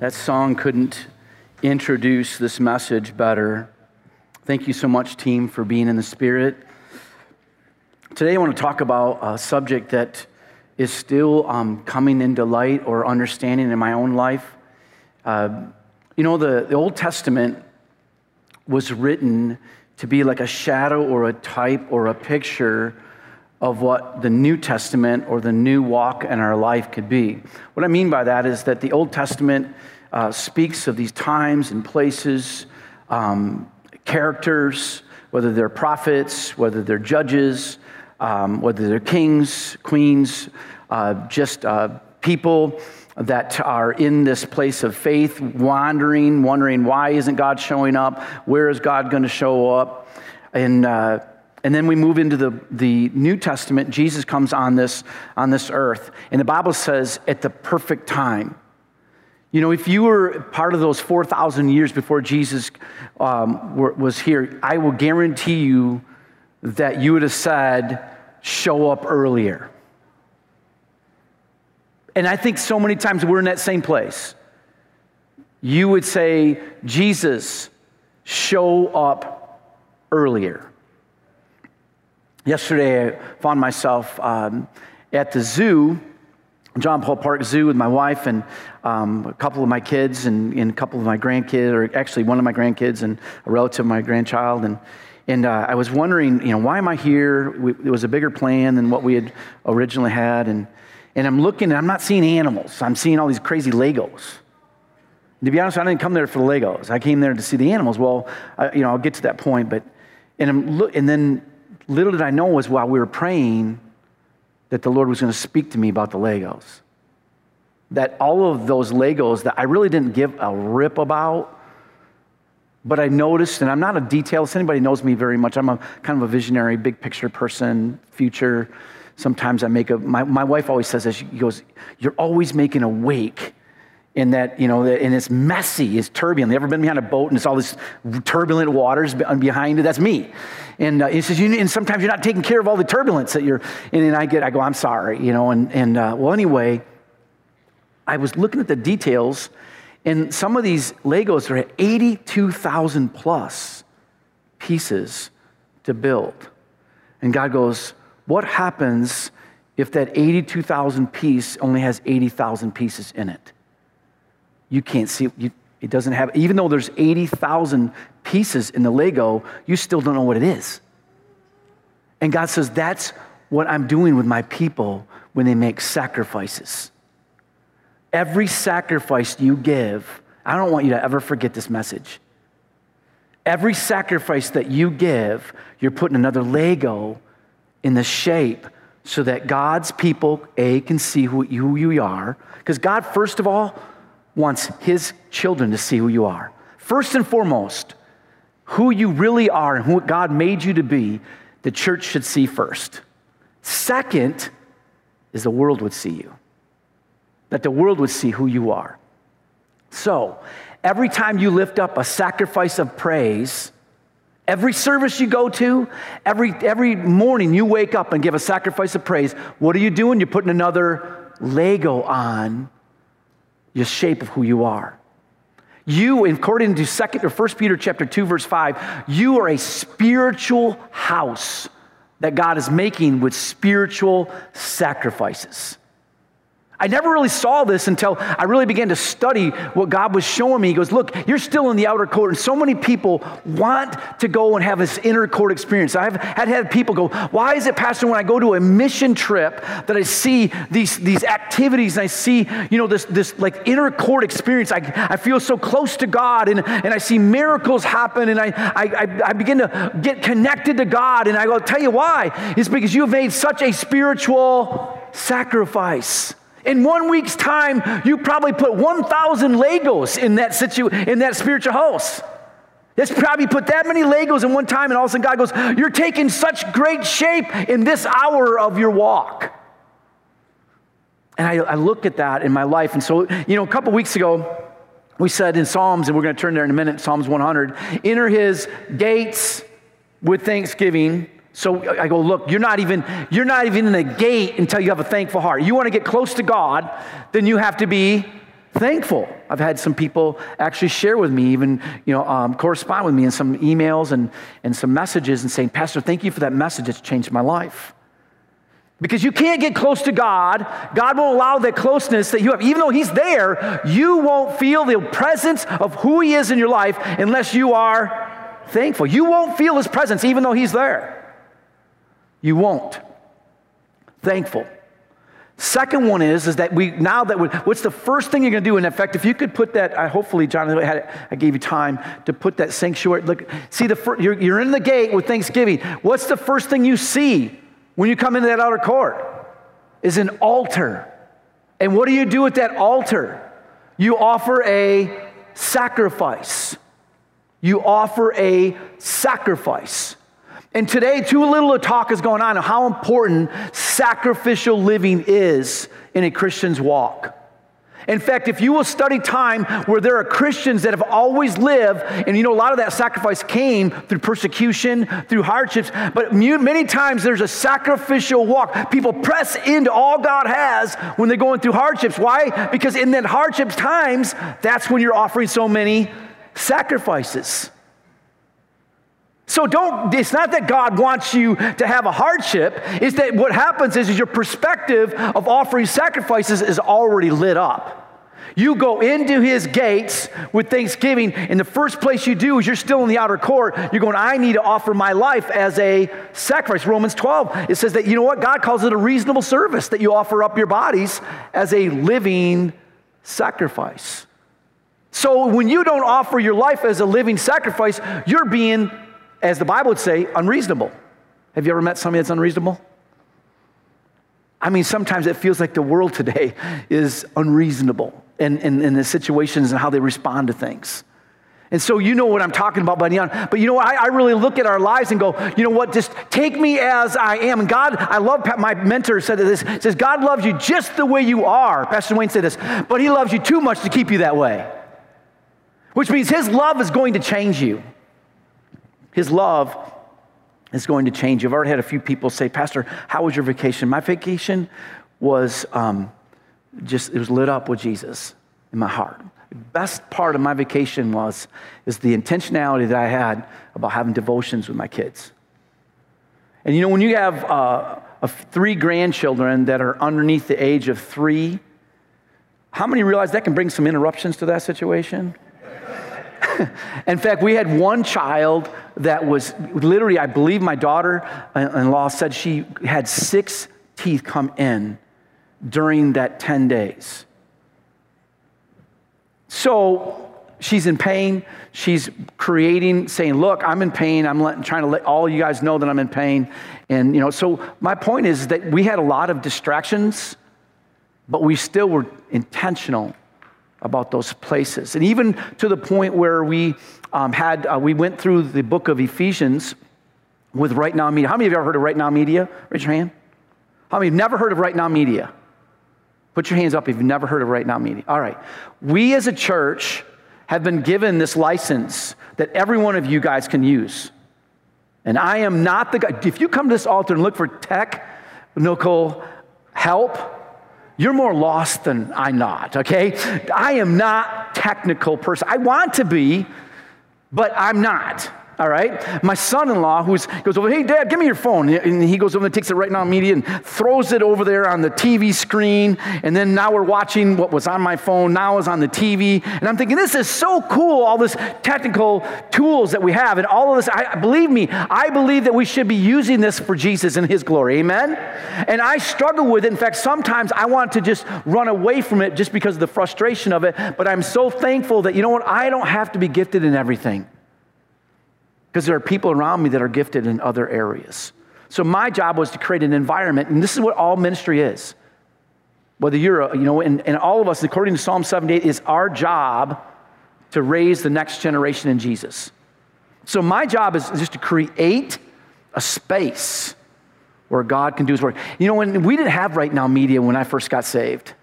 That song couldn't introduce this message better. Thank you so much, team, for being in the Spirit. Today I want to talk about a subject that is still coming into light or understanding in my own life. The Old Testament was written to be like a shadow or a type or a picture of what the New Testament or the new walk in our life could be. What I mean by that is that the Old Testament speaks of these times and places, characters, whether they're prophets, whether they're judges, whether they're kings, queens, people that are in this place of faith, wondering why isn't God showing up? Where is God going to show up? And then we move into the New Testament. Jesus comes on this earth, and the Bible says at the perfect time. You know, if you were part of those 4,000 years before Jesus was here, I will guarantee you that you would have said, show up earlier. And I think so many times we're in that same place. You would say, Jesus, show up earlier. Yesterday, I found myself at the zoo, John Paul Park Zoo, with my wife and a couple of my kids and a couple of my grandkids, or actually one of my grandkids and a relative of my grandchild. And I was wondering, why am I here? It was a bigger plan than what we had originally had. And I'm looking, and I'm not seeing animals. I'm seeing all these crazy Legos. And to be honest, I didn't come there for the Legos. I came there to see the animals. Well, I'll get to that point. And then little did I know was while we were praying that the Lord was going to speak to me about the Legos. That all of those Legos that I really didn't give a rip about, but I noticed, and I'm not a detailist. Anybody knows me very much. I'm a kind of a visionary, big picture person, future. Sometimes I make my wife always says this, she goes, you're always making a wake in that, and it's messy, it's turbulent. You ever been behind a boat and it's all this turbulent waters behind it? That's me. And it says, and sometimes you're not taking care of all the turbulence that you're, and then I go, I'm sorry, anyway, I was looking at the details, and some of these Legos are at 82,000 plus pieces to build. And God goes, what happens if that 82,000 piece only has 80,000 pieces in it? You can't see, it doesn't have, even though there's 80,000 pieces in the Lego, you still don't know what it is. And God says, that's what I'm doing with my people when they make sacrifices. Every sacrifice you give, I don't want you to ever forget this message. Every sacrifice that you give, you're putting another Lego in the shape so that God's people, can see who you are. Because God, first of all, wants his children to see who you are. First and foremost, who you really are and who God made you to be, the church should see first. Second is the world would see you. That the world would see who you are. So, every time you lift up a sacrifice of praise, every service you go to, every morning you wake up and give a sacrifice of praise, what are you doing? You're putting another Lego on your shape of who you are. You, according to 1 Peter chapter 2, verse 5, you are a spiritual house that God is making with spiritual sacrifices. I never really saw this until I really began to study what God was showing me. He goes, look, you're still in the outer court, and so many people want to go and have this inner court experience. I've had people go, why is it, Pastor, when I go to a mission trip that I see these activities and I see, this like inner court experience, I feel so close to God, and I see miracles happen, and I begin to get connected to God, and I go, I'll tell you why. It's because you've made such a spiritual sacrifice. In 1 week's time, you probably put 1,000 Legos in that spiritual house. That's probably put that many Legos in one time, and all of a sudden God goes, you're taking such great shape in this hour of your walk. And I look at that in my life. And so, a couple weeks ago, we said in Psalms, and we're going to turn there in a minute, Psalms 100, enter his gates with thanksgiving. So I go, look, you're not even in the gate until you have a thankful heart. You want to get close to God, then you have to be thankful. I've had some people actually share with me, even correspond with me in some emails and some messages and saying, Pastor, thank you for that message. It's changed my life. Because you can't get close to God. God won't allow that closeness that you have. Even though he's there, you won't feel the presence of who he is in your life unless you are thankful. You won't feel his presence even though he's there. You won't. Thankful. Second one is that what's the first thing you're going to do? And in fact, if you could put that, hopefully, John, I gave you time to put that sanctuary. Look, see, you're in the gate with thanksgiving. What's the first thing you see when you come into that outer court? Is an altar. And what do you do at that altar? You offer a sacrifice. You offer a sacrifice. And today, too little of talk is going on of how important sacrificial living is in a Christian's walk. In fact, if you will study time where there are Christians that have always lived, and a lot of that sacrifice came through persecution, through hardships, but many times there's a sacrificial walk. People press into all God has when they're going through hardships. Why? Because in that hardships times, that's when you're offering so many sacrifices. So it's not that God wants you to have a hardship, it's that what happens is your perspective of offering sacrifices is already lit up. You go into his gates with thanksgiving, and the first place you do is you're still in the outer court. You're going, I need to offer my life as a sacrifice. Romans 12, it says that, God calls it a reasonable service, that you offer up your bodies as a living sacrifice. So when you don't offer your life as a living sacrifice, you're being, as the Bible would say, unreasonable. Have you ever met somebody that's unreasonable? I mean, sometimes it feels like the world today is unreasonable in the situations and how they respond to things. And so you know what I'm talking about, buddy. But I really look at our lives and go, just take me as I am. And God, I love, my mentor said this, says, God loves you just the way you are. Pastor Wayne said this, but he loves you too much to keep you that way. Which means his love is going to change you. His love is going to change you. I've already had a few people say, Pastor, how was your vacation? My vacation was it was lit up with Jesus in my heart. The best part of my vacation is the intentionality that I had about having devotions with my kids. And when you have three grandchildren that are underneath the age of three, how many realize that can bring some interruptions to that situation? In fact, we had one child that was literally, I believe my daughter-in-law said she had 6 teeth come in during that 10 days. So she's in pain. She's creating, saying, look, I'm in pain. I'm trying to let all you guys know that I'm in pain. And, so my point is that we had a lot of distractions, but we still were intentional about those places. And even to the point where we we went through the book of Ephesians with Right Now Media. How many of you ever heard of Right Now Media? Raise your hand. How many have never heard of Right Now Media? Put your hands up if you've never heard of Right Now Media. All right. We as a church have been given this license that every one of you guys can use. And I am not the guy. If you come to this altar and look for technical help, you're more lost than I'm not, okay? I am not technical person. I want to be, but I'm not, all right? My son-in-law goes over, hey, Dad, give me your phone. And he goes over and takes it Right Now Media and throws it over there on the TV screen. And then now we're watching what was on my phone, now is on the TV. And I'm thinking, this is so cool, all this technical tools that we have. And all of this, I believe that we should be using this for Jesus and his glory, amen? And I struggle with it. In fact, sometimes I want to just run away from it just because of the frustration of it. But I'm so thankful that, I don't have to be gifted in everything. Because there are people around me that are gifted in other areas. So my job was to create an environment, and this is what all ministry is. Whether you're, and all of us, according to Psalm 78, it's our job to raise the next generation in Jesus. So my job is just to create a space where God can do his work. You know, when we didn't have Right Now Media when I first got saved.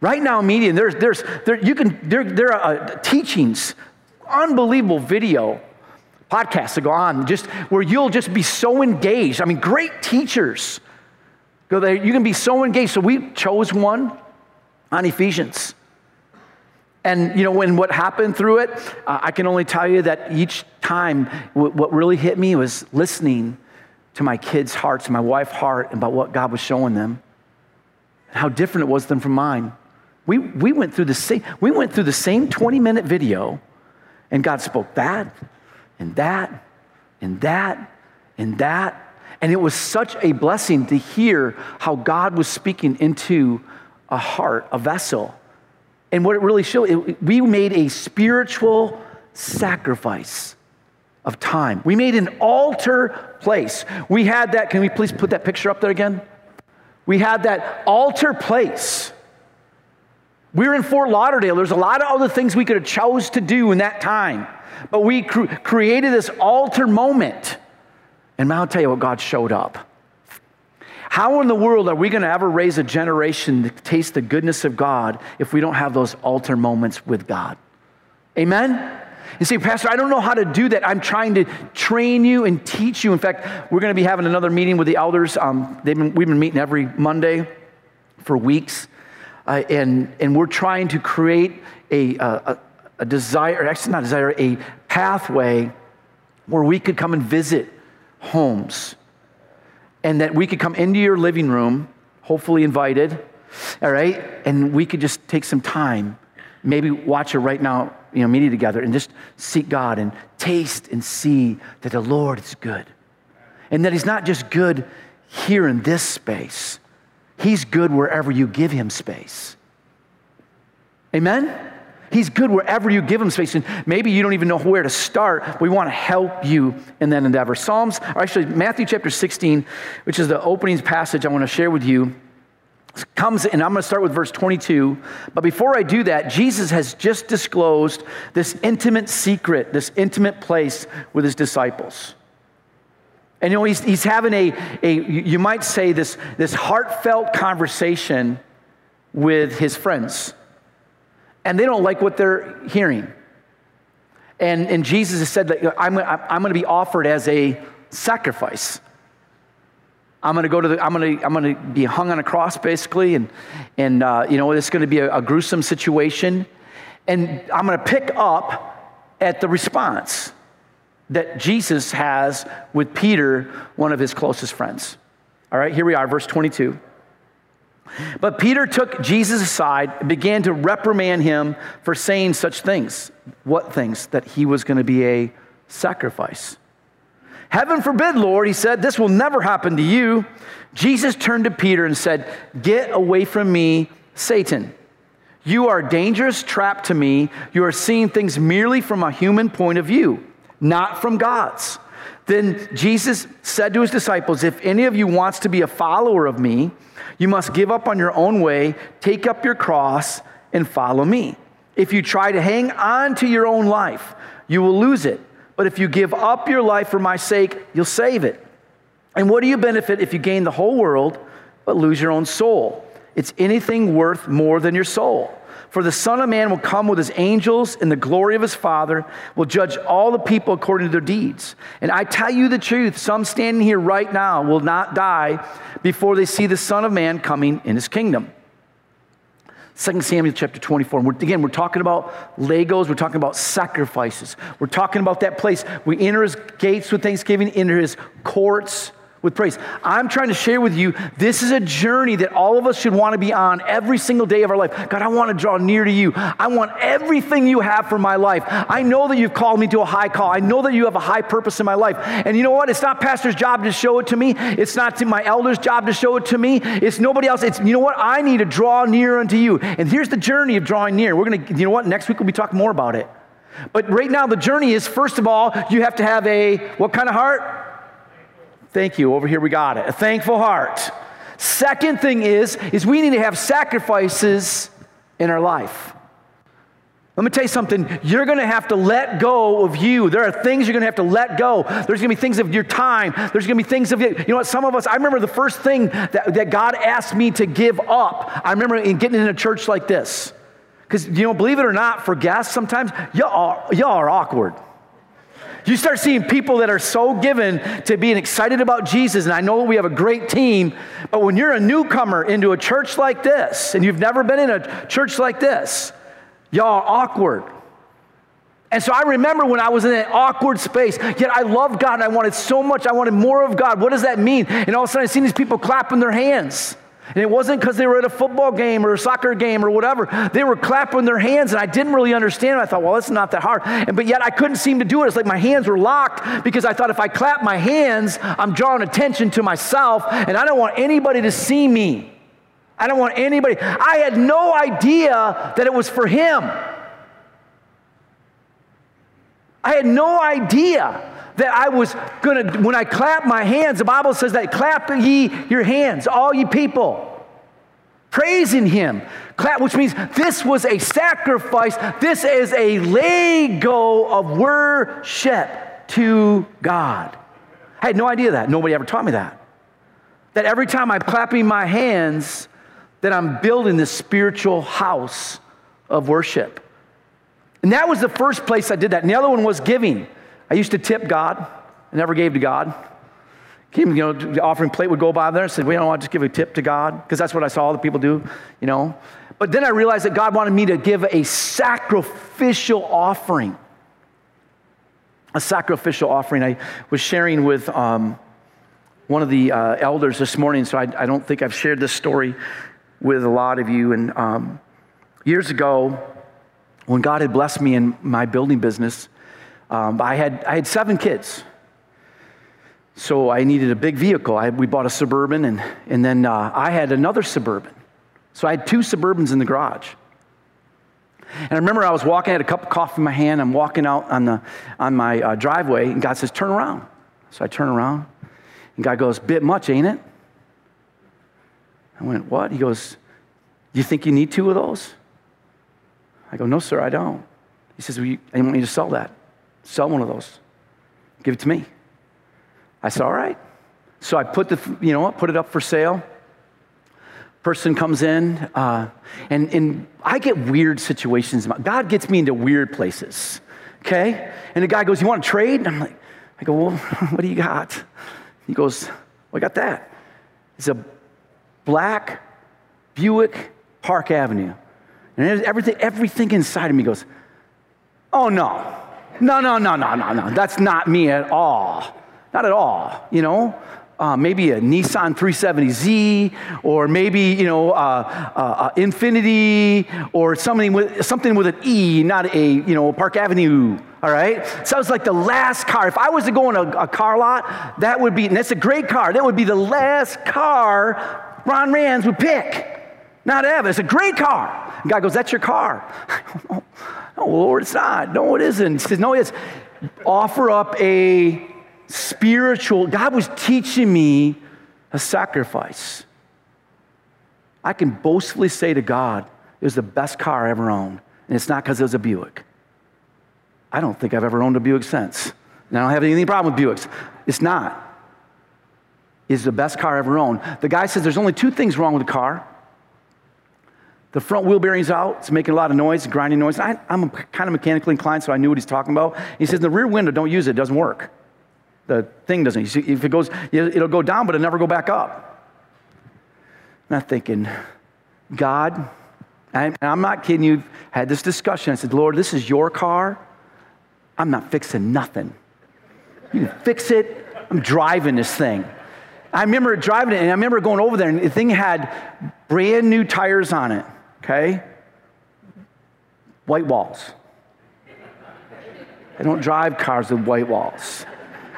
Right Now Media, there are teachings, unbelievable video podcasts that go on, just where you'll just be so engaged. I mean, great teachers go there. You can be so engaged. So we chose one on Ephesians, and when what happened through it, I can only tell you that each time, what really hit me was listening to my kids' hearts, my wife's heart, about what God was showing them, and how different it was than from mine. We went through the same 20-minute video, and God spoke that, and that, and that, and that. And it was such a blessing to hear how God was speaking into a heart, a vessel. And what it really showed, we made a spiritual sacrifice of time. We made an altar place. We had that, can we please put that picture up there again? We had that altar place. We were in Fort Lauderdale. There's a lot of other things we could have chose to do in that time. But we created this altar moment. And I'll tell you what, God showed up. How in the world are we going to ever raise a generation to taste the goodness of God if we don't have those altar moments with God? Amen? You say, Pastor, I don't know how to do that. I'm trying to train you and teach you. In fact, we're going to be having another meeting with the elders. We've been meeting every Monday for weeks. And we're trying to create a desire, actually not desire, a pathway where we could come and visit homes, and that we could come into your living room, hopefully invited, all right, and we could just take some time, maybe watch a Right Now meeting together, and just seek God and taste and see that the Lord is good, and that he's not just good here in this space, he's good wherever you give him space. Amen? He's good wherever you give him space. And maybe you don't even know where to start. We want to help you in that endeavor. Matthew chapter 16, which is the opening passage I want to share with you, comes, and I'm going to start with verse 22. But before I do that, Jesus has just disclosed this intimate secret, this intimate place with his disciples. And he's having you might say, this heartfelt conversation with his friends. And they don't like what they're hearing. And Jesus has said that I'm going to be offered as a sacrifice. I'm going to be hung on a cross, basically, and it's going to be a gruesome situation. And I'm going to pick up at the response that Jesus has with Peter, one of his closest friends. All right, here we are, verse 22. But Peter took Jesus aside and began to reprimand him for saying such things. What things? That he was going to be a sacrifice. Heaven forbid, Lord, he said, this will never happen to you. Jesus turned to Peter and said, get away from me, Satan. You are a dangerous trap to me. You are seeing things merely from a human point of view, not from God's. Then Jesus said to his disciples, if any of you wants to be a follower of me, you must give up on your own way, take up your cross, and follow me. If you try to hang on to your own life, you will lose it. But if you give up your life for my sake, you'll save it. And what do you benefit if you gain the whole world but lose your own soul? It's anything worth more than your soul. For the Son of Man will come with his angels, and the glory of his Father will judge all the people according to their deeds. And I tell you the truth, some standing here right now will not die before they see the Son of Man coming in his kingdom. 2 Samuel chapter 24. We're talking about Legos. We're talking about sacrifices. We're talking about that place. We enter his gates with thanksgiving, enter his courts with praise. I'm trying to share with you, this is a journey that all of us should want to be on every single day of our life. God, I want to draw near to you. I want everything you have for my life. I know that you've called me to a high call. I know that you have a high purpose in my life. And you know what? It's not pastor's job to show it to me. It's not my elder's job to show it to me. It's nobody else. It's, you know what? I need to draw near unto you. And here's the journey of drawing near. We're going to, next week we'll be talking more about it. But right now the journey is, first of all, you have to have what kind of heart? Thank you. Over here we got it. A thankful heart. Second thing is we need to have sacrifices in our life. Let me tell you something. You're going to have to let go of you. There are things you're going to have to let go. There's going to be things of your time. There's going to be things of, you know what, some of us, I remember the first thing that God asked me to give up. I remember in getting in a church like this. Because, you know, believe it or not, for guests sometimes, y'all are awkward. You start seeing people that are so given to being excited about Jesus, and I know we have a great team, but when you're a newcomer into a church like this, and you've never been in a church like this, y'all are awkward. And so I remember when I was in an awkward space, yet I loved God, and I wanted so much, I wanted more of God. What does that mean? And all of a sudden, I seen these people clapping their hands. And it wasn't because they were at a football game or a soccer game or whatever. They were clapping their hands, and I didn't really understand. I thought, well, it's not that hard. But yet I couldn't seem to do it. It's like my hands were locked because I thought if I clap my hands, I'm drawing attention to myself, and I don't want anybody to see me. I don't want anybody. I had no idea that it was for him. I had no idea that I was going to, when I clap my hands, the Bible says that clap ye your hands, all ye people, praising him. Clap, which means this was a sacrifice. This is a lay-go of worship to God. I had no idea that. Nobody ever taught me that. That every time I'm clapping my hands, that I'm building this spiritual house of worship. And that was the first place I did that. And the other one was giving. I used to tip God. I never gave to God. Came, you know, the offering plate would go by there and said, well, you know, I'll just give a tip to God because that's what I saw the people do, you know. But then I realized that God wanted me to give a sacrificial offering. A sacrificial offering. I was sharing with one of the elders this morning, so I don't think I've shared this story with a lot of you. And years ago, when God had blessed me in my building business, I had 7 kids, so I needed a big vehicle. We bought a Suburban, and then I had another Suburban. So I had 2 Suburbans in the garage. And I remember I was walking, I had a cup of coffee in my hand. I'm walking out on my driveway, and God says, "Turn around." So I turn around, and God goes, "Bit much, ain't it?" I went, "What?" He goes, "You think you need 2 of those?" I go, "No, sir, I don't." He says, "Well, I want you to sell that. Sell one of those. Give it to me." I said, "All right." So I put it up for sale. Person comes in, and I get weird situations. God gets me into weird places, okay? And the guy goes, "You want to trade?" And I'm like, I go, "Well, what do you got?" He goes, "Well, I got that. It's a black Buick Park Avenue." And everything inside of me goes, "Oh, no. No. That's not me at all. Not at all, you know. Maybe a Nissan 370Z, or maybe, you know, Infiniti, or something with an E, not a, you know, Park Avenue, all right? So I was like the last car. If I was to go in a car lot, that would be, and that's a great car, that would be the last car Ron Rands would pick. Not ever. It's a great car. And God goes, "That's your car." I don't know. "Oh, Lord, it's not." "No, it isn't." He says, "No, it is." Offer up a spiritual, God was teaching me a sacrifice. I can boastfully say to God, it was the best car I ever owned, and it's not because it was a Buick. I don't think I've ever owned a Buick since, and I don't have any problem with Buicks. It's not. It's the best car I ever owned. The guy says there's only 2 things wrong with the car. The front wheel bearing's out. It's making a lot of noise, grinding noise. I'm kind of mechanically inclined, so I knew what he's talking about. He says, "The rear window, don't use it. It doesn't work. The thing doesn't. You see, if it goes, it'll go down, but it'll never go back up." And I'm thinking, God, and I'm not kidding you, I had this discussion. I said, "Lord, this is your car. I'm not fixing nothing. You can fix it. I'm driving this thing." I remember driving it, and I remember going over there, and the thing had brand new tires on it. Okay? White walls. I don't drive cars with white walls.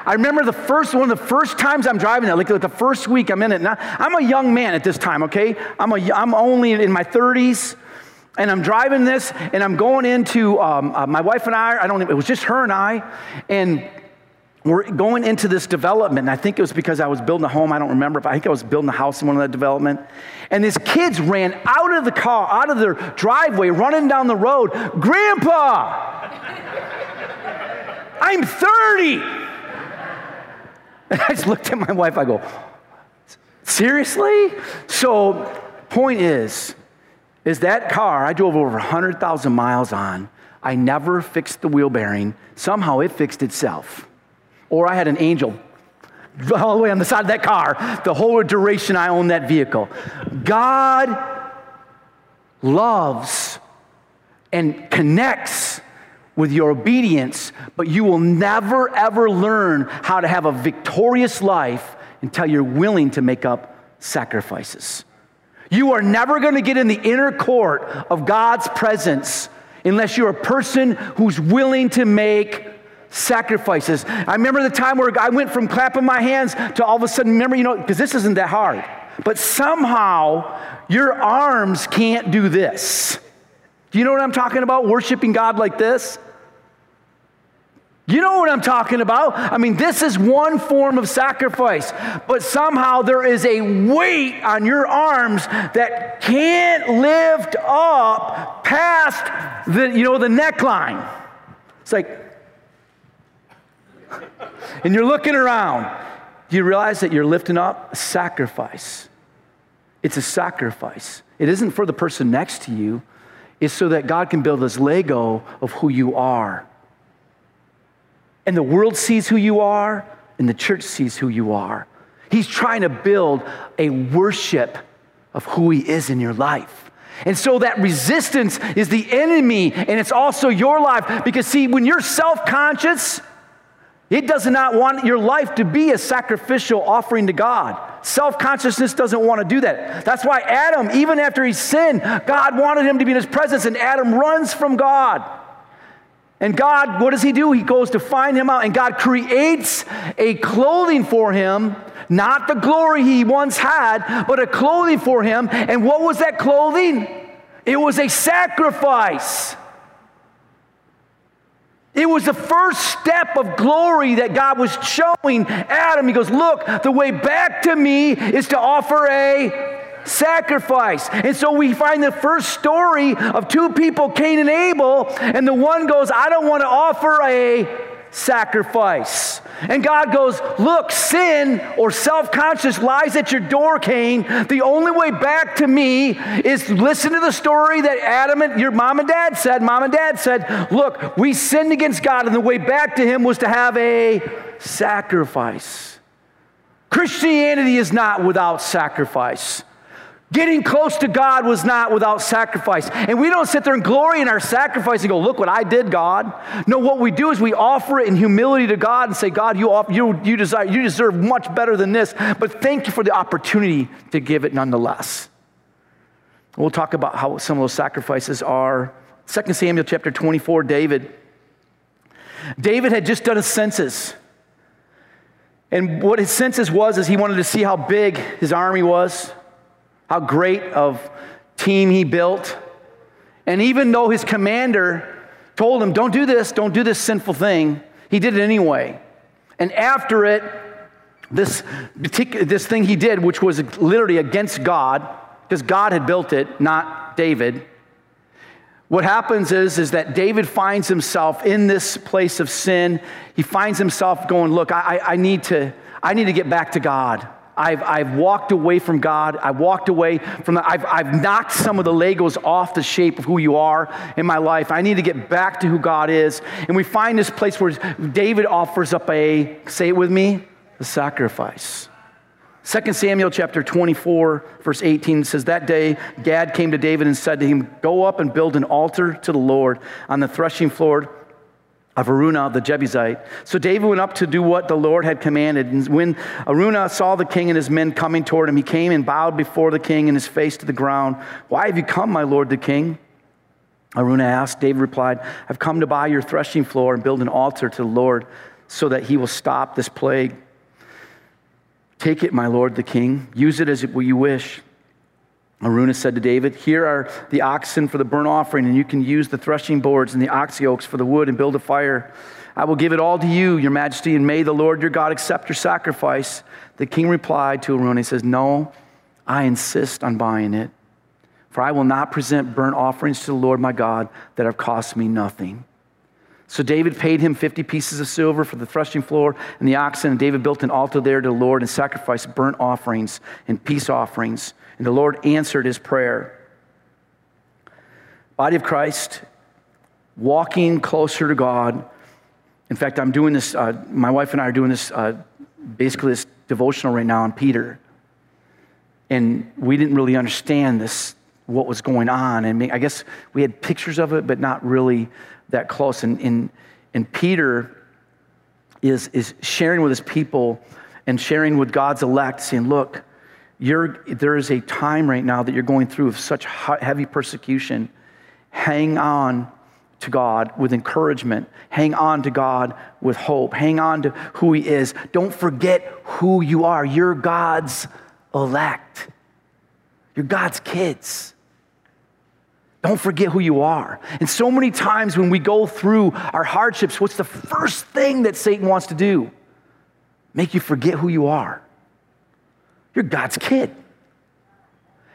I remember one of the first times I'm driving it, like the first week I'm in it. Now, I'm a young man at this time, okay? I'm only in my 30s, and I'm driving this, and I'm going into, my wife and I don't even, it was just her and I, and we're going into this development, and I think it was because I was building a home. I don't remember, but I think I was building a house in one of that development. And these kids ran out of the car, out of their driveway, running down the road. Grandpa, I'm 30. And I just looked at my wife. I go, seriously? So point is that car I drove over 100,000 miles on. I never fixed the wheel bearing. Somehow it fixed itself. Or I had an angel all the way on the side of that car the whole duration I owned that vehicle. God loves and connects with your obedience, but you will never, ever learn how to have a victorious life until you're willing to make up sacrifices. You are never going to get in the inner court of God's presence unless you're a person who's willing to make sacrifices. I remember the time where I went from clapping my hands to all of a sudden, remember, you know, because this isn't that hard. But somehow your arms can't do this. Do you know what I'm talking about? Worshiping God like this? You know what I'm talking about? I mean, this is one form of sacrifice, but somehow there is a weight on your arms that can't lift up past the, you know, the neckline. It's like, and you're looking around. Do you realize that you're lifting up a sacrifice? It's a sacrifice. It isn't for the person next to you. It's so that God can build this Lego of who you are. And the world sees who you are, and the church sees who you are. He's trying to build a worship of who he is in your life. And so that resistance is the enemy, and it's also your life. Because see, when you're self-conscious, it does not want your life to be a sacrificial offering to God. Self-consciousness doesn't want to do that. That's why Adam, even after he sinned, God wanted him to be in his presence, and Adam runs from God. And God, what does he do? He goes to find him out, and God creates a clothing for him, not the glory he once had, but a clothing for him. And what was that clothing? It was a sacrifice. It was the first step of glory that God was showing Adam. He goes, look, the way back to me is to offer a sacrifice. And so we find the first story of two people, Cain and Abel, and the one goes, I don't want to offer a sacrifice. And God goes, look, sin or self-conscious lies at your door, Cain. The only way back to me is listen to the story that Adam and your mom and dad said. Mom and dad said, look, we sinned against God, and the way back to him was to have a sacrifice. Christianity is not without sacrifice. Getting close to God was not without sacrifice. And we don't sit there and glory in our sacrifice and go, look what I did, God. No, what we do is we offer it in humility to God and say, God, you deserve much better than this, but thank you for the opportunity to give it nonetheless. We'll talk about how some of those sacrifices are. 2 Samuel chapter 24, David had just done a census. And what his census was is he wanted to see how big his army was, how great of team he built. And even though his commander told him, don't do this sinful thing, he did it anyway. And after it, this thing he did, which was literally against God, because God had built it, not David, what happens is that David finds himself in this place of sin. He finds himself going, look, I need to get back to God. I've walked away from God. I walked away from that. I've knocked some of the Legos off the shape of who you are in my life. I need to get back to who God is. And we find this place where David offers up a sacrifice. 2 Samuel chapter 24, verse 18 says, that day Gad came to David and said to him, go up and build an altar to the Lord on the threshing floor of Araunah the Jebusite. So David went up to do what the Lord had commanded. And when Araunah saw the king and his men coming toward him, he came and bowed before the king and his face to the ground. Why have you come, my lord the king? Araunah asked. David replied, I've come to buy your threshing floor and build an altar to the Lord so that he will stop this plague. Take it, my lord the king. Use it as you wish. Araunah said to David, here are the oxen for the burnt offering, and you can use the threshing boards and the ox yokes for the wood and build a fire. I will give it all to you, your majesty, and may the Lord your God accept your sacrifice. The king replied to Araunah, he says, no, I insist on buying it, for I will not present burnt offerings to the Lord my God that have cost me nothing. So David paid him 50 pieces of silver for the threshing floor and the oxen, and David built an altar there to the Lord and sacrificed burnt offerings and peace offerings. And the Lord answered his prayer. Body of Christ, walking closer to God. In fact, I'm doing this, my wife and I are doing this, basically this devotional right now on Peter. And we didn't really understand this, what was going on. And I guess we had pictures of it, but not really that close. And Peter is sharing with his people and sharing with God's elect, saying, look, there is a time right now that you're going through of such heavy persecution. Hang on to God with encouragement. Hang on to God with hope. Hang on to who he is. Don't forget who you are. You're God's elect. You're God's kids. Don't forget who you are. And so many times when we go through our hardships, what's the first thing that Satan wants to do? Make you forget who you are. You're God's kid.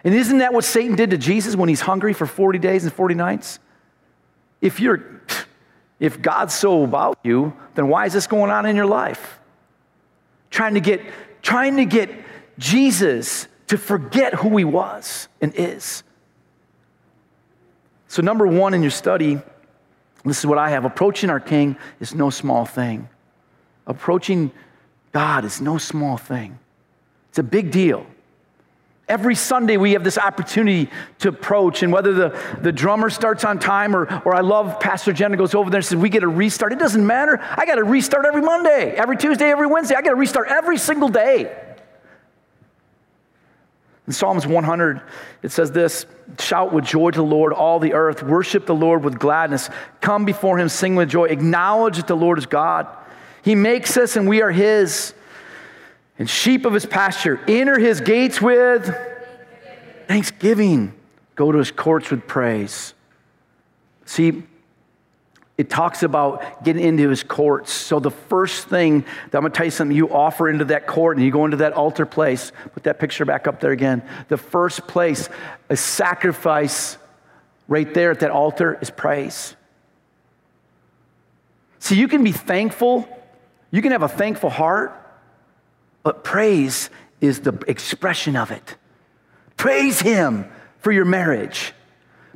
And isn't that what Satan did to Jesus when he's hungry for 40 days and 40 nights? If God's so about you, then why is this going on in your life? Trying to get Jesus to forget who he was and is. So number one in your study, this is what I have. Approaching our King is no small thing. Approaching God is no small thing. It's a big deal. Every Sunday we have this opportunity to approach, and whether the drummer starts on time or I love Pastor Jenna goes over there and says, we get a restart. It doesn't matter. I got to restart every Monday, every Tuesday, every Wednesday. I got to restart every single day. In Psalms 100, it says this, shout with joy to the Lord, all the earth. Worship the Lord with gladness. Come before him, sing with joy. Acknowledge that the Lord is God. He makes us and we are his. And sheep of his pasture. Enter his gates with thanksgiving. Go to his courts with praise. See, it talks about getting into his courts. So the first thing that I'm going to tell you something, you offer into that court and you go into that altar place. Put that picture back up there again. The first place, a sacrifice right there at that altar is praise. See, you can be thankful. You can have a thankful heart, but praise is the expression of it. Praise him for your marriage.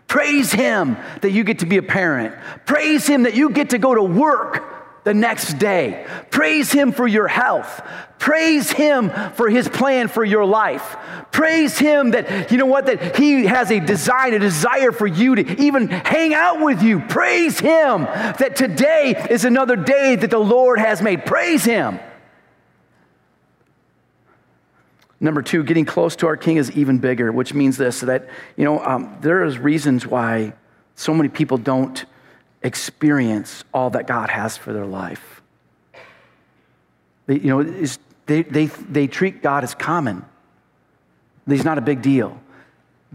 Praise him that you get to be a parent. Praise him that you get to go to work the next day. Praise him for your health. Praise him for his plan for your life. Praise him that, you know what, that he has a design, a desire for you to even hang out with you. Praise him that today is another day that the Lord has made. Praise him. Number two, getting close to our King is even bigger, which means this, that, you know, there is reasons why so many people don't experience all that God has for their life. They treat God as common. He's not a big deal.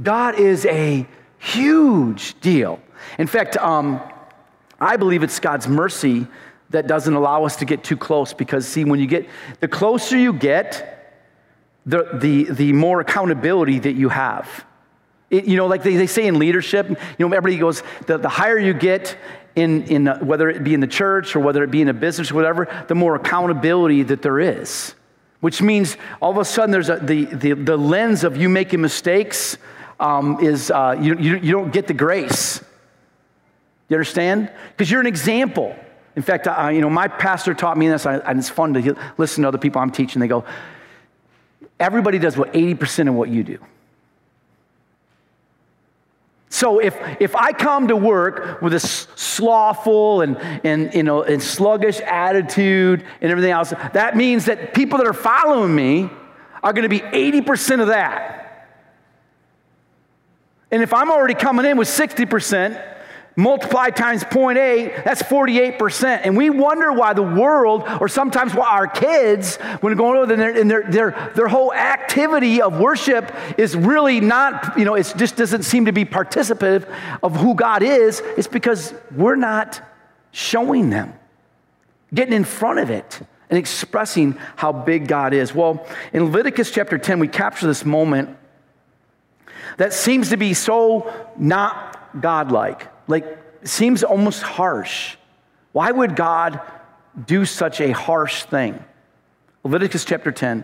God is a huge deal. In fact, I believe it's God's mercy that doesn't allow us to get too close because, see, when you get, the closer you get, the more accountability that you have. It, you know, like they say in leadership, you know, everybody goes, the higher you get in whether it be in the church or whether it be in a business or whatever, the more accountability that there is, which means all of a sudden there's the lens of you making mistakes is you don't get the grace. You understand? Because you're an example. In fact, my pastor taught me this, and it's fun to listen to other people I'm teaching. They go, everybody does what 80% of what you do. So if I come to work with a slothful and sluggish attitude and everything else, that means that people that are following me are going to be 80% of that. And if I'm already coming in with 60%, multiply times 0.8, that's 48%. And we wonder why the world, or sometimes why our kids, when going over there, and their whole activity of worship is really not, you know, it just doesn't seem to be participative of who God is. It's because we're not showing them, getting in front of it, and expressing how big God is. Well, in Leviticus chapter 10, we capture this moment that seems to be so not God-like. Like, seems almost harsh. Why would God do such a harsh thing? Leviticus chapter 10.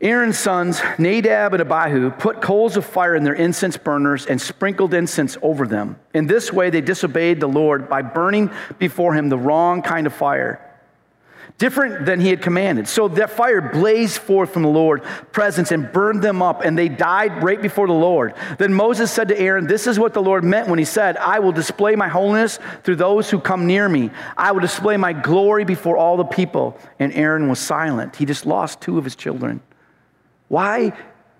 Aaron's sons, Nadab and Abihu, put coals of fire in their incense burners and sprinkled incense over them. In this way, they disobeyed the Lord by burning before him the wrong kind of fire, different than he had commanded. So that fire blazed forth from the Lord's presence and burned them up, and they died right before the Lord. Then Moses said to Aaron, "This is what the Lord meant when he said, I will display my holiness through those who come near me. I will display my glory before all the people." And Aaron was silent. He just lost two of his children. Why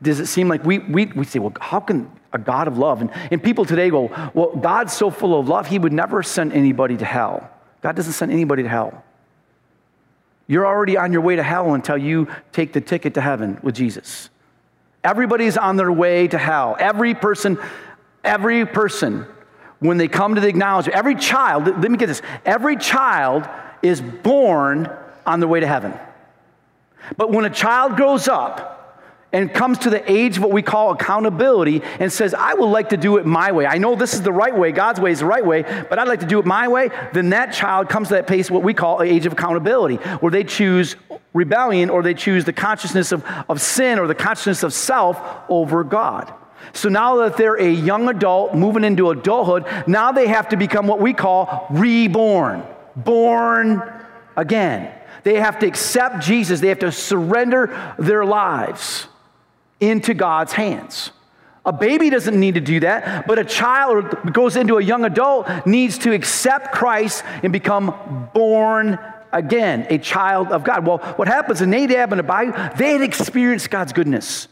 does it seem like we say, well, how can a God of love? And people today go, well, God's so full of love, he would never send anybody to hell. God doesn't send anybody to hell. You're already on your way to hell until you take the ticket to heaven with Jesus. Everybody's on their way to hell. Every person, when they come to the acknowledgement, every child, let me get this, every child is born on their way to heaven. But when a child grows up and comes to the age of what we call accountability and says, I would like to do it my way. I know this is the right way. God's way is the right way, but I'd like to do it my way. Then that child comes to that place, what we call an age of accountability, where they choose rebellion, or they choose the consciousness of sin, or the consciousness of self over God. So now that they're a young adult moving into adulthood, now they have to become what we call reborn, born again. They have to accept Jesus. They have to surrender their lives into God's hands. A baby doesn't need to do that, but a child who goes into a young adult needs to accept Christ and become born again, a child of God. Well, what happens in Nadab and Abihu, they had experienced God's goodness.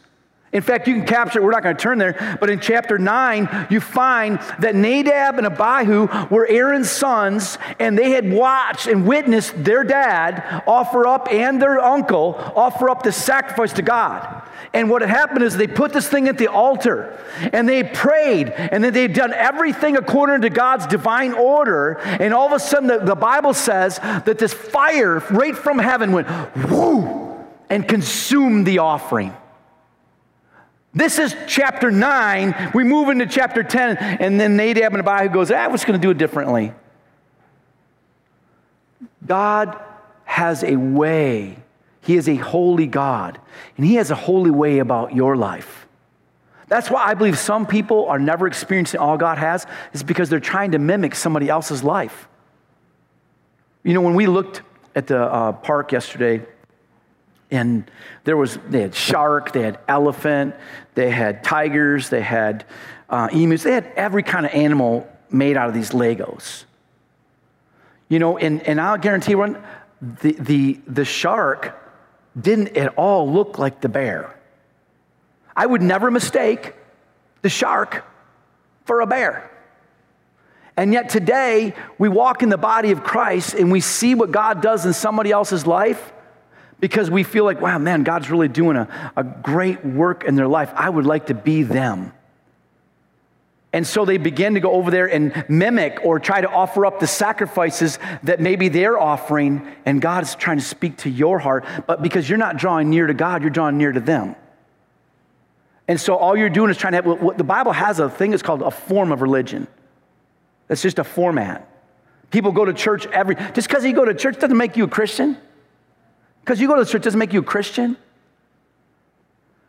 In fact, you can capture it. We're not going to turn there, but in chapter 9, you find that Nadab and Abihu were Aaron's sons, and they had watched and witnessed their dad offer up, and their uncle offer up the sacrifice to God. And what had happened is they put this thing at the altar, and they prayed, and then they had done everything according to God's divine order, and all of a sudden the Bible says that this fire right from heaven went whoo and consumed the offering. This is chapter 9. We move into chapter 10, and then Nadab and Abihu goes, I was going to do it differently. God has a way. He is a holy God, and he has a holy way about your life. That's why I believe some people are never experiencing all God has, is because they're trying to mimic somebody else's life. You know, when we looked at the park yesterday, and they had shark, they had elephant, they had tigers, they had emus, they had every kind of animal made out of these Legos. You know, and I'll guarantee you, the shark didn't at all look like the bear. I would never mistake the shark for a bear. And yet today, we walk in the body of Christ and we see what God does in somebody else's life, because we feel like, wow, man, God's really doing a great work in their life. I would like to be them. And so they begin to go over there and mimic or try to offer up the sacrifices that maybe they're offering, and God is trying to speak to your heart, but because you're not drawing near to God, you're drawing near to them. And so all you're doing is trying to have, what the Bible has a thing that's called a form of religion. That's just a format. People go to church just because you go to church doesn't make you a Christian. Because you go to the church doesn't make you a Christian.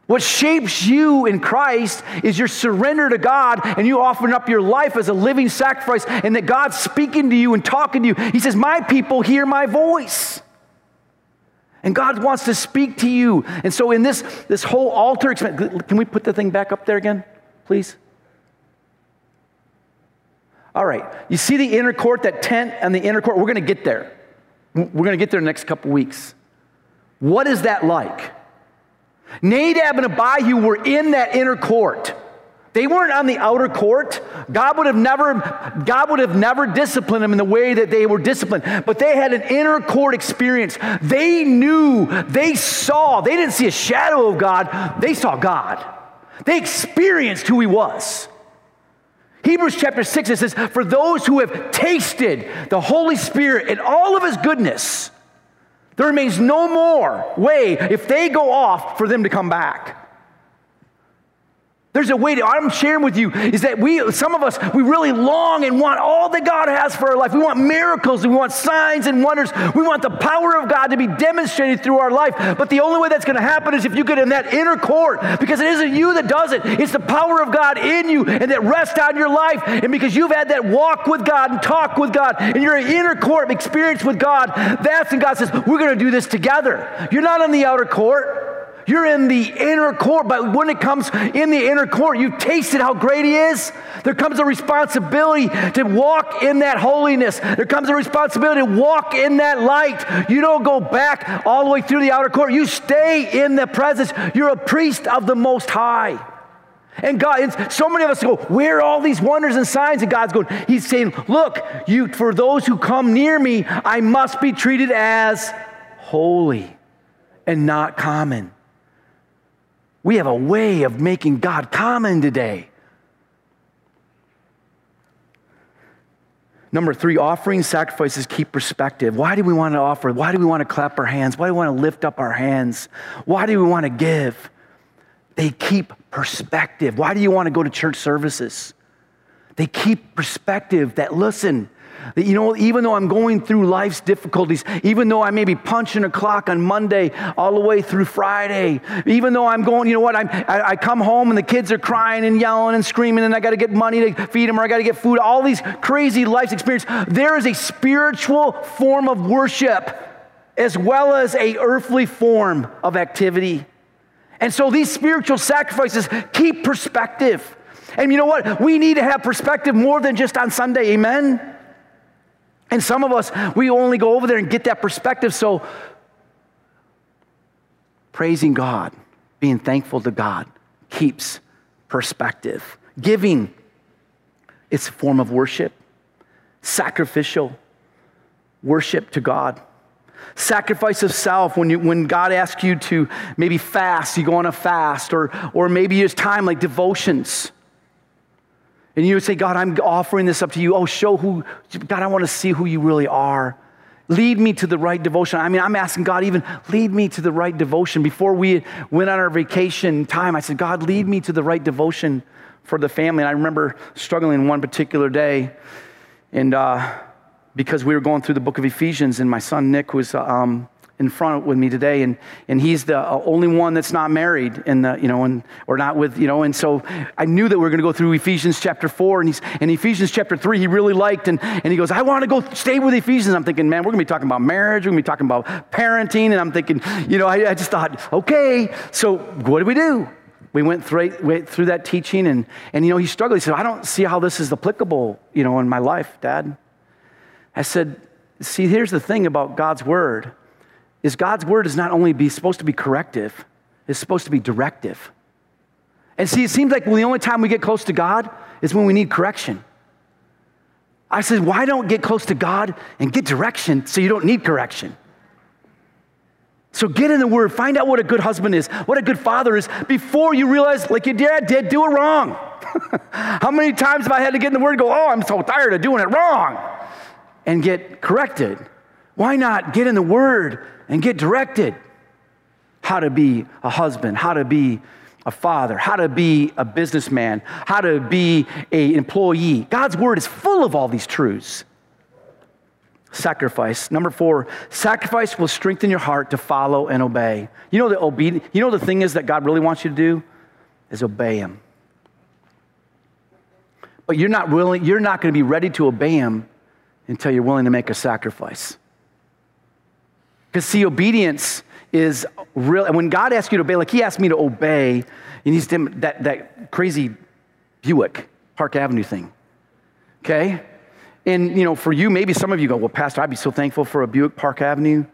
What shapes you in Christ is your surrender to God, and you offering up your life as a living sacrifice, and that God's speaking to you and talking to you. He says, my people hear my voice. And God wants to speak to you. And so in this whole altar, can we put the thing back up there again, please? All right. You see the inner court, that tent and the inner court? We're going to get there. We're going to get there in the next couple weeks. What is that like? Nadab and Abihu were in that inner court. They weren't on the outer court. God would have never disciplined them in the way that they were disciplined. But they had an inner court experience. They knew, they saw, they didn't see a shadow of God. They saw God. They experienced who he was. Hebrews chapter 6, it says, for those who have tasted the Holy Spirit and all of his goodness, there remains no more way if they go off for them to come back. There's a way to, I'm sharing with you, is that some of us really long and want all that God has for our life. We want miracles and we want signs and wonders. We want the power of God to be demonstrated through our life. But the only way that's going to happen is if you get in that inner court, because it isn't you that does it. It's the power of God in you and that rests on your life. And because you've had that walk with God and talk with God and your inner court experience with God, that's when God says, we're going to do this together. You're not on the outer court. You're in the inner court, but when it comes in the inner court, you've tasted how great he is. There comes a responsibility to walk in that holiness. There comes a responsibility to walk in that light. You don't go back all the way through the outer court. You stay in the presence. You're a priest of the Most High. And God, and so many of us go, where are all these wonders and signs? And God's going, he's saying, look, you, for those who come near me, I must be treated as holy and not common. We have a way of making God common today. Number 3, offering sacrifices keep perspective. Why do we want to offer? Why do we want to clap our hands? Why do we want to lift up our hands? Why do we want to give? They keep perspective. Why do you want to go to church services? They keep perspective that, listen, that, you know, even though I'm going through life's difficulties, even though I may be punching a clock on Monday all the way through Friday, even though I'm going, you know what, I come home and the kids are crying and yelling and screaming and I got to get money to feed them or I got to get food, all these crazy life's experiences, there is a spiritual form of worship as well as a earthly form of activity. And so these spiritual sacrifices keep perspective. And you know what, we need to have perspective more than just on Sunday, amen? And some of us, we only go over there and get that perspective. So praising God, being thankful to God keeps perspective. Giving, it's a form of worship. Sacrificial worship to God. Sacrifice of self, when God asks you to maybe fast, you go on a fast, or maybe it's time like devotions. And you would say, God, I'm offering this up to you. Oh, God, I want to see who you really are. Lead me to the right devotion. I mean, I'm asking God even, lead me to the right devotion. Before we went on our vacation time, I said, God, lead me to the right devotion for the family. And I remember struggling one particular day, and because we were going through the book of Ephesians, and my son Nick was in front with me today, and he's the only one that's not married and so I knew that we were going to go through Ephesians chapter 4, and Ephesians chapter 3 he really liked, and he goes, I want to go stay with Ephesians. I'm thinking, man, we're going to be talking about marriage, we're going to be talking about parenting, and I'm thinking, you know, I just thought, okay, so what do we do? We went through that teaching, and you know, he struggled. He said, I don't see how this is applicable, you know, in my life, Dad. I said, see, here's the thing about God's word, is God's word is not only supposed to be corrective, it's supposed to be directive. And see, it seems like the only time we get close to God is when we need correction. I said, why don't get close to God and get direction so you don't need correction? So get in the word, find out what a good husband is, what a good father is, before you realize, like your dad did, do it wrong. How many times have I had to get in the word and go, oh, I'm so tired of doing it wrong, and get corrected? Why not get in the word and get directed? How to be a husband, how to be a father, how to be a businessman, how to be an employee. God's word is full of all these truths. Sacrifice. Number 4, sacrifice will strengthen your heart to follow and obey. You know, the thing is that God really wants you to do is obey him. But you're not going to be ready to obey him until you're willing to make a sacrifice. Because see, obedience is real. And when God asks you to obey, like he asked me to obey, and he's that crazy Buick Park Avenue thing, okay? And you know, for you, maybe some of you go, well, Pastor, I'd be so thankful for a Buick Park Avenue.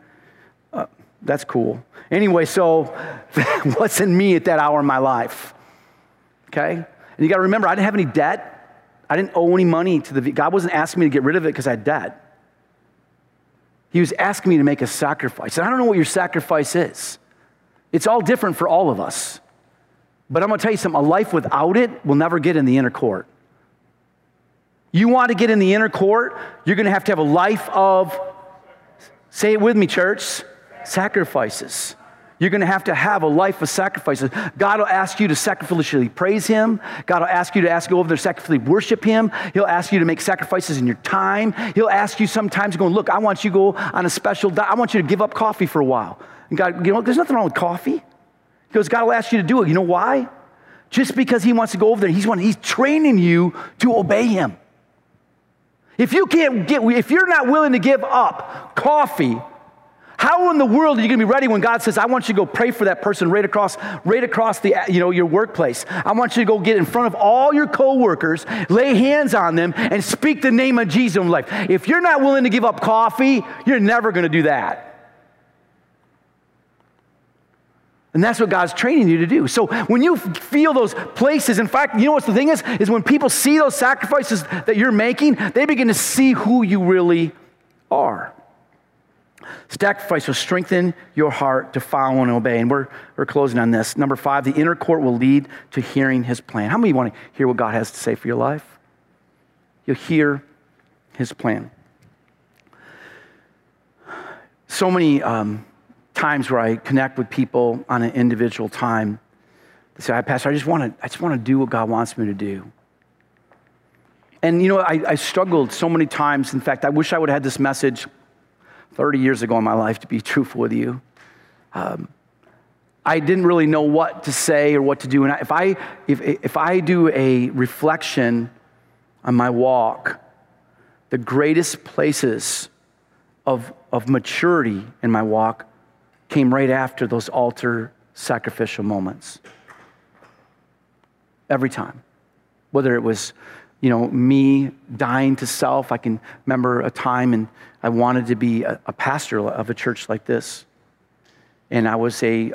That's cool. Anyway, so that wasn't me at that hour in my life, okay? And you got to remember, I didn't have any debt. I didn't owe any money to the, God wasn't asking me to get rid of it because I had debt. He was asking me to make a sacrifice. And I don't know what your sacrifice is. It's all different for all of us. But I'm going to tell you something, a life without it will never get in the inner court. You want to get in the inner court, you're going to have a life of, say it with me, church, sacrifices. You're going to have a life of sacrifices. God will ask you to sacrificially praise him. God will ask you to go over there sacrificially worship him. He'll ask you to make sacrifices in your time. He'll ask you sometimes going, look, I want you to go on a special diet. I want you to give up coffee for a while. And God, you know, there's nothing wrong with coffee. He goes, God will ask you to do it. You know why? Just because he wants to go over there. He's training you to obey him. If you're not willing to give up coffee, how in the world are you going to be ready when God says, I want you to go pray for that person right across the, your workplace. I want you to go get in front of all your coworkers, lay hands on them, and speak the name of Jesus in their life. If you're not willing to give up coffee, you're never going to do that. And that's what God's training you to do. So when you feel those places, in fact, you know what's the thing is when people see those sacrifices that you're making, they begin to see who you really are. Sacrifice will strengthen your heart to follow and obey. And we're closing on this. Number 5, the inner court will lead to hearing his plan. How many of you want to hear what God has to say for your life? You'll hear his plan. So many times where I connect with people on an individual time, they say, Pastor, I just want to do what God wants me to do. And I struggled so many times. In fact, I wish I would have had this message 30 years ago in my life, to be truthful with you. I didn't really know what to say or what to do. And if I do a reflection on my walk, the greatest places of maturity in my walk came right after those altar sacrificial moments. Every time. Whether it was me dying to self. I can remember a time and I wanted to be a pastor of a church like this. And I was a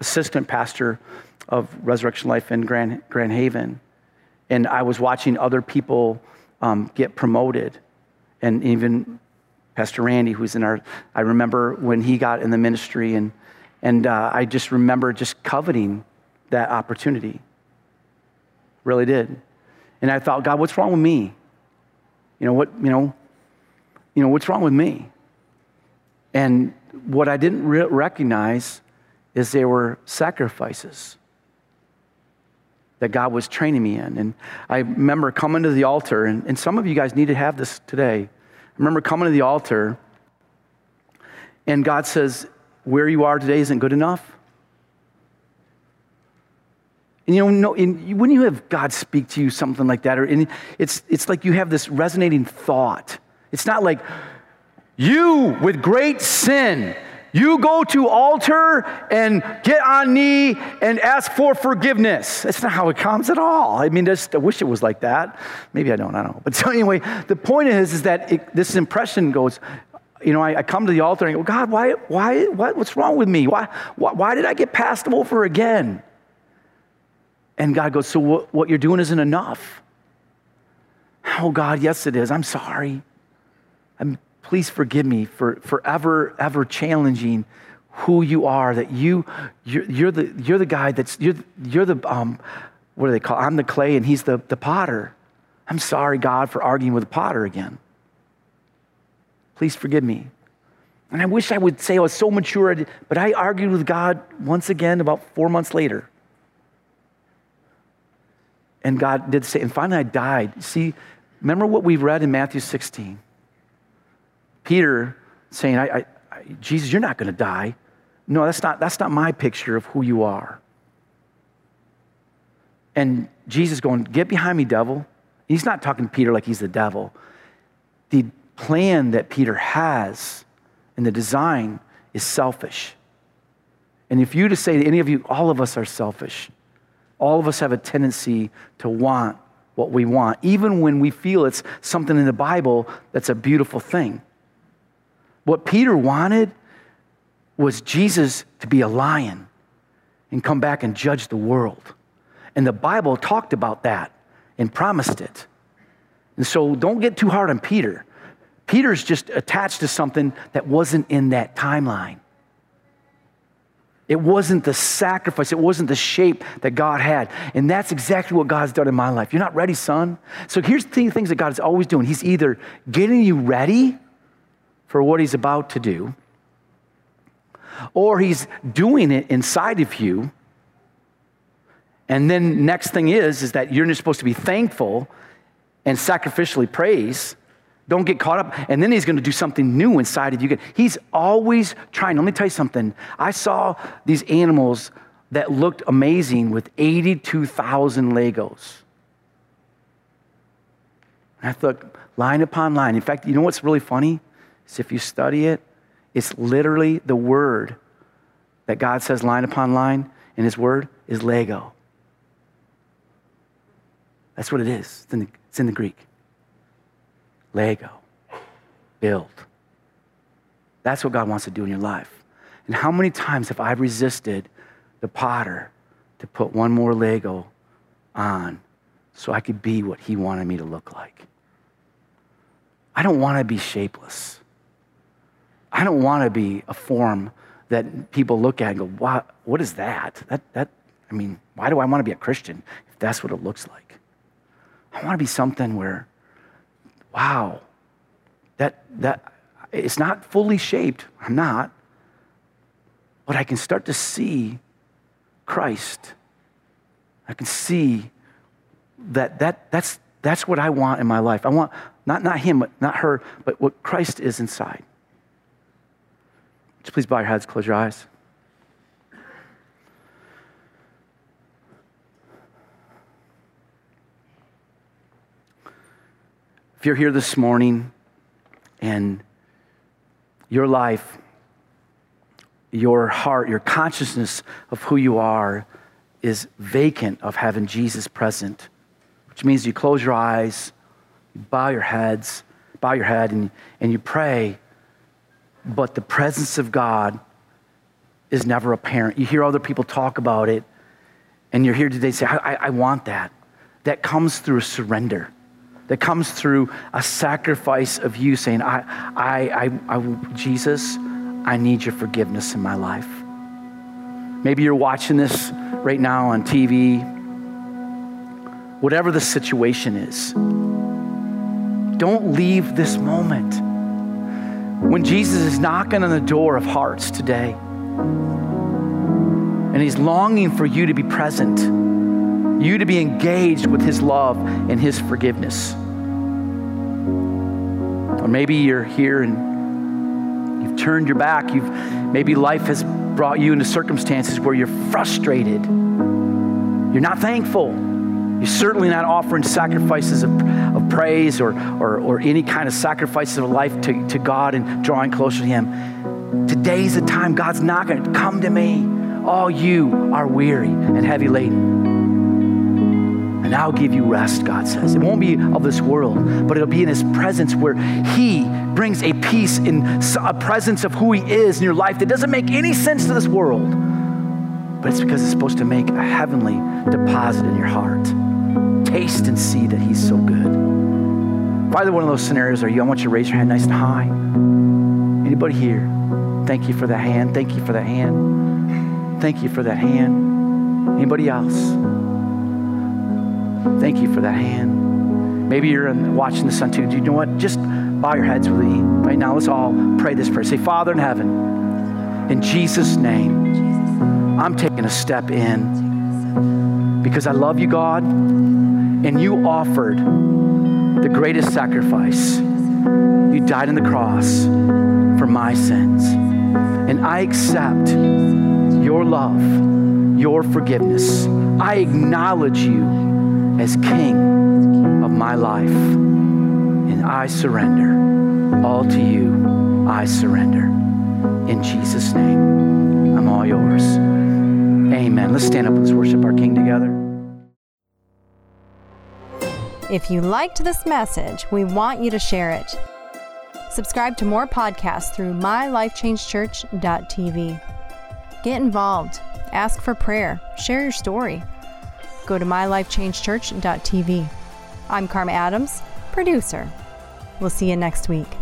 assistant pastor of Resurrection Life in Grand Haven. And I was watching other people get promoted. And even Pastor Randy, I remember when he got in the ministry and I just remember just coveting that opportunity. Really did. And I thought, God, what's wrong with me? What's wrong with me? And what I didn't recognize is there were sacrifices that God was training me in. And I remember coming to the altar, and some of you guys need to have this today. I remember coming to the altar, and God says, where you are today isn't good enough. And when you have God speak to you something like that, it's like you have this resonating thought. It's not like, you with great sin, you go to altar and get on knee and ask for forgiveness. That's not how it comes at all. I wish it was like that. Maybe I don't know. But so anyway, the point is that this impression goes, I come to the altar and I go, God, what's wrong with me? Why did I get passed over again? And God goes, so what you're doing isn't enough. Oh, God, yes, it is. I'm sorry. Please forgive me for ever challenging who you are, that you're the guy that's, you're the what do they call it? I'm the clay and he's the potter. I'm sorry, God, for arguing with the potter again. Please forgive me. And I wish I would say I was so mature, but I argued with God once again about 4 months later. And God did say, and finally I died. See, remember what we read in Matthew 16. Peter saying, Jesus, you're not going to die. No, that's not my picture of who you are. And Jesus going, get behind me, devil. He's not talking to Peter like he's the devil. The plan that Peter has and the design is selfish. And if you to say to any of you, all of us are selfish. All of us have a tendency to want what we want, even when we feel it's something in the Bible that's a beautiful thing. What Peter wanted was Jesus to be a lion and come back and judge the world. And the Bible talked about that and promised it. And so don't get too hard on Peter. Peter's just attached to something that wasn't in that timeline. It wasn't the sacrifice. It wasn't the shape that God had. And that's exactly what God's done in my life. You're not ready, son. So here's the things that God's always doing. He's either getting you ready for what he's about to do, or he's doing it inside of you. And then next thing is that you're just supposed to be thankful and sacrificially praise. Don't get caught up. And then he's going to do something new inside of you. He's always trying. Let me tell you something. I saw these animals that looked amazing with 82,000 Legos. And I thought, line upon line. In fact, you know what's really funny? Is if you study it, it's literally the word that God says line upon line, and his word is Lego. That's what it is. It's in the Greek. Lego, build. That's what God wants to do in your life. And how many times have I resisted the potter to put one more Lego on so I could be what he wanted me to look like? I don't want to be shapeless. I don't want to be a form that people look at and go, wow, what is that? Why do I want to be a Christian if that's what it looks like? I want to be something where, wow, that it's not fully shaped. I'm not. But I can start to see Christ. I can see that's what I want in my life. I want not him, but not her, but what Christ is inside. Just please bow your heads, close your eyes. If you're here this morning and your life, your heart, your consciousness of who you are is vacant of having Jesus present, which means you close your eyes, you bow your head and you pray, but the presence of God is never apparent. You hear other people talk about it and you're here today say, I want that. That comes through surrender. That comes through a sacrifice of you saying, Jesus, I need your forgiveness in my life. Maybe you're watching this right now on TV. Whatever the situation is, don't leave this moment. When Jesus is knocking on the door of hearts today, and he's longing for you to be present, you to be engaged with his love and his forgiveness. Or maybe you're here and you've turned your back. Maybe life has brought you into circumstances where you're frustrated. You're not thankful. You're certainly not offering sacrifices of praise or any kind of sacrifices of life to God and drawing closer to him. Today's the time God's knocking. Come to me, all you are weary and heavy laden, and I'll give you rest, God says. It won't be of this world, but it'll be in his presence where he brings a peace and a presence of who he is in your life that doesn't make any sense to this world, but it's because it's supposed to make a heavenly deposit in your heart. Taste and see that he's so good. If either one of those scenarios are you, I want you to raise your hand nice and high. Anybody here? Thank you for that hand. Thank you for that hand. Thank you for that hand. Anybody else? Thank you for that hand. Maybe you're watching this on YouTube. You know what? Just bow your heads with me right now. Let's all pray this prayer. Say, Father in heaven, in Jesus' name, I'm taking a step in because I love you, God, and you offered the greatest sacrifice. You died on the cross for my sins, and I accept your love, your forgiveness. I acknowledge you as King of my life, and I surrender. All to you, I surrender. In Jesus' name, I'm all yours. Amen. Let's stand up and let's worship our King together. If you liked this message, we want you to share it. Subscribe to more podcasts through MyLifeChangeChurch.tv. Get involved. Ask for prayer. Share your story. go to MyLifeChangeChurch.tv. I'm Karma Adams, producer. We'll see you next week.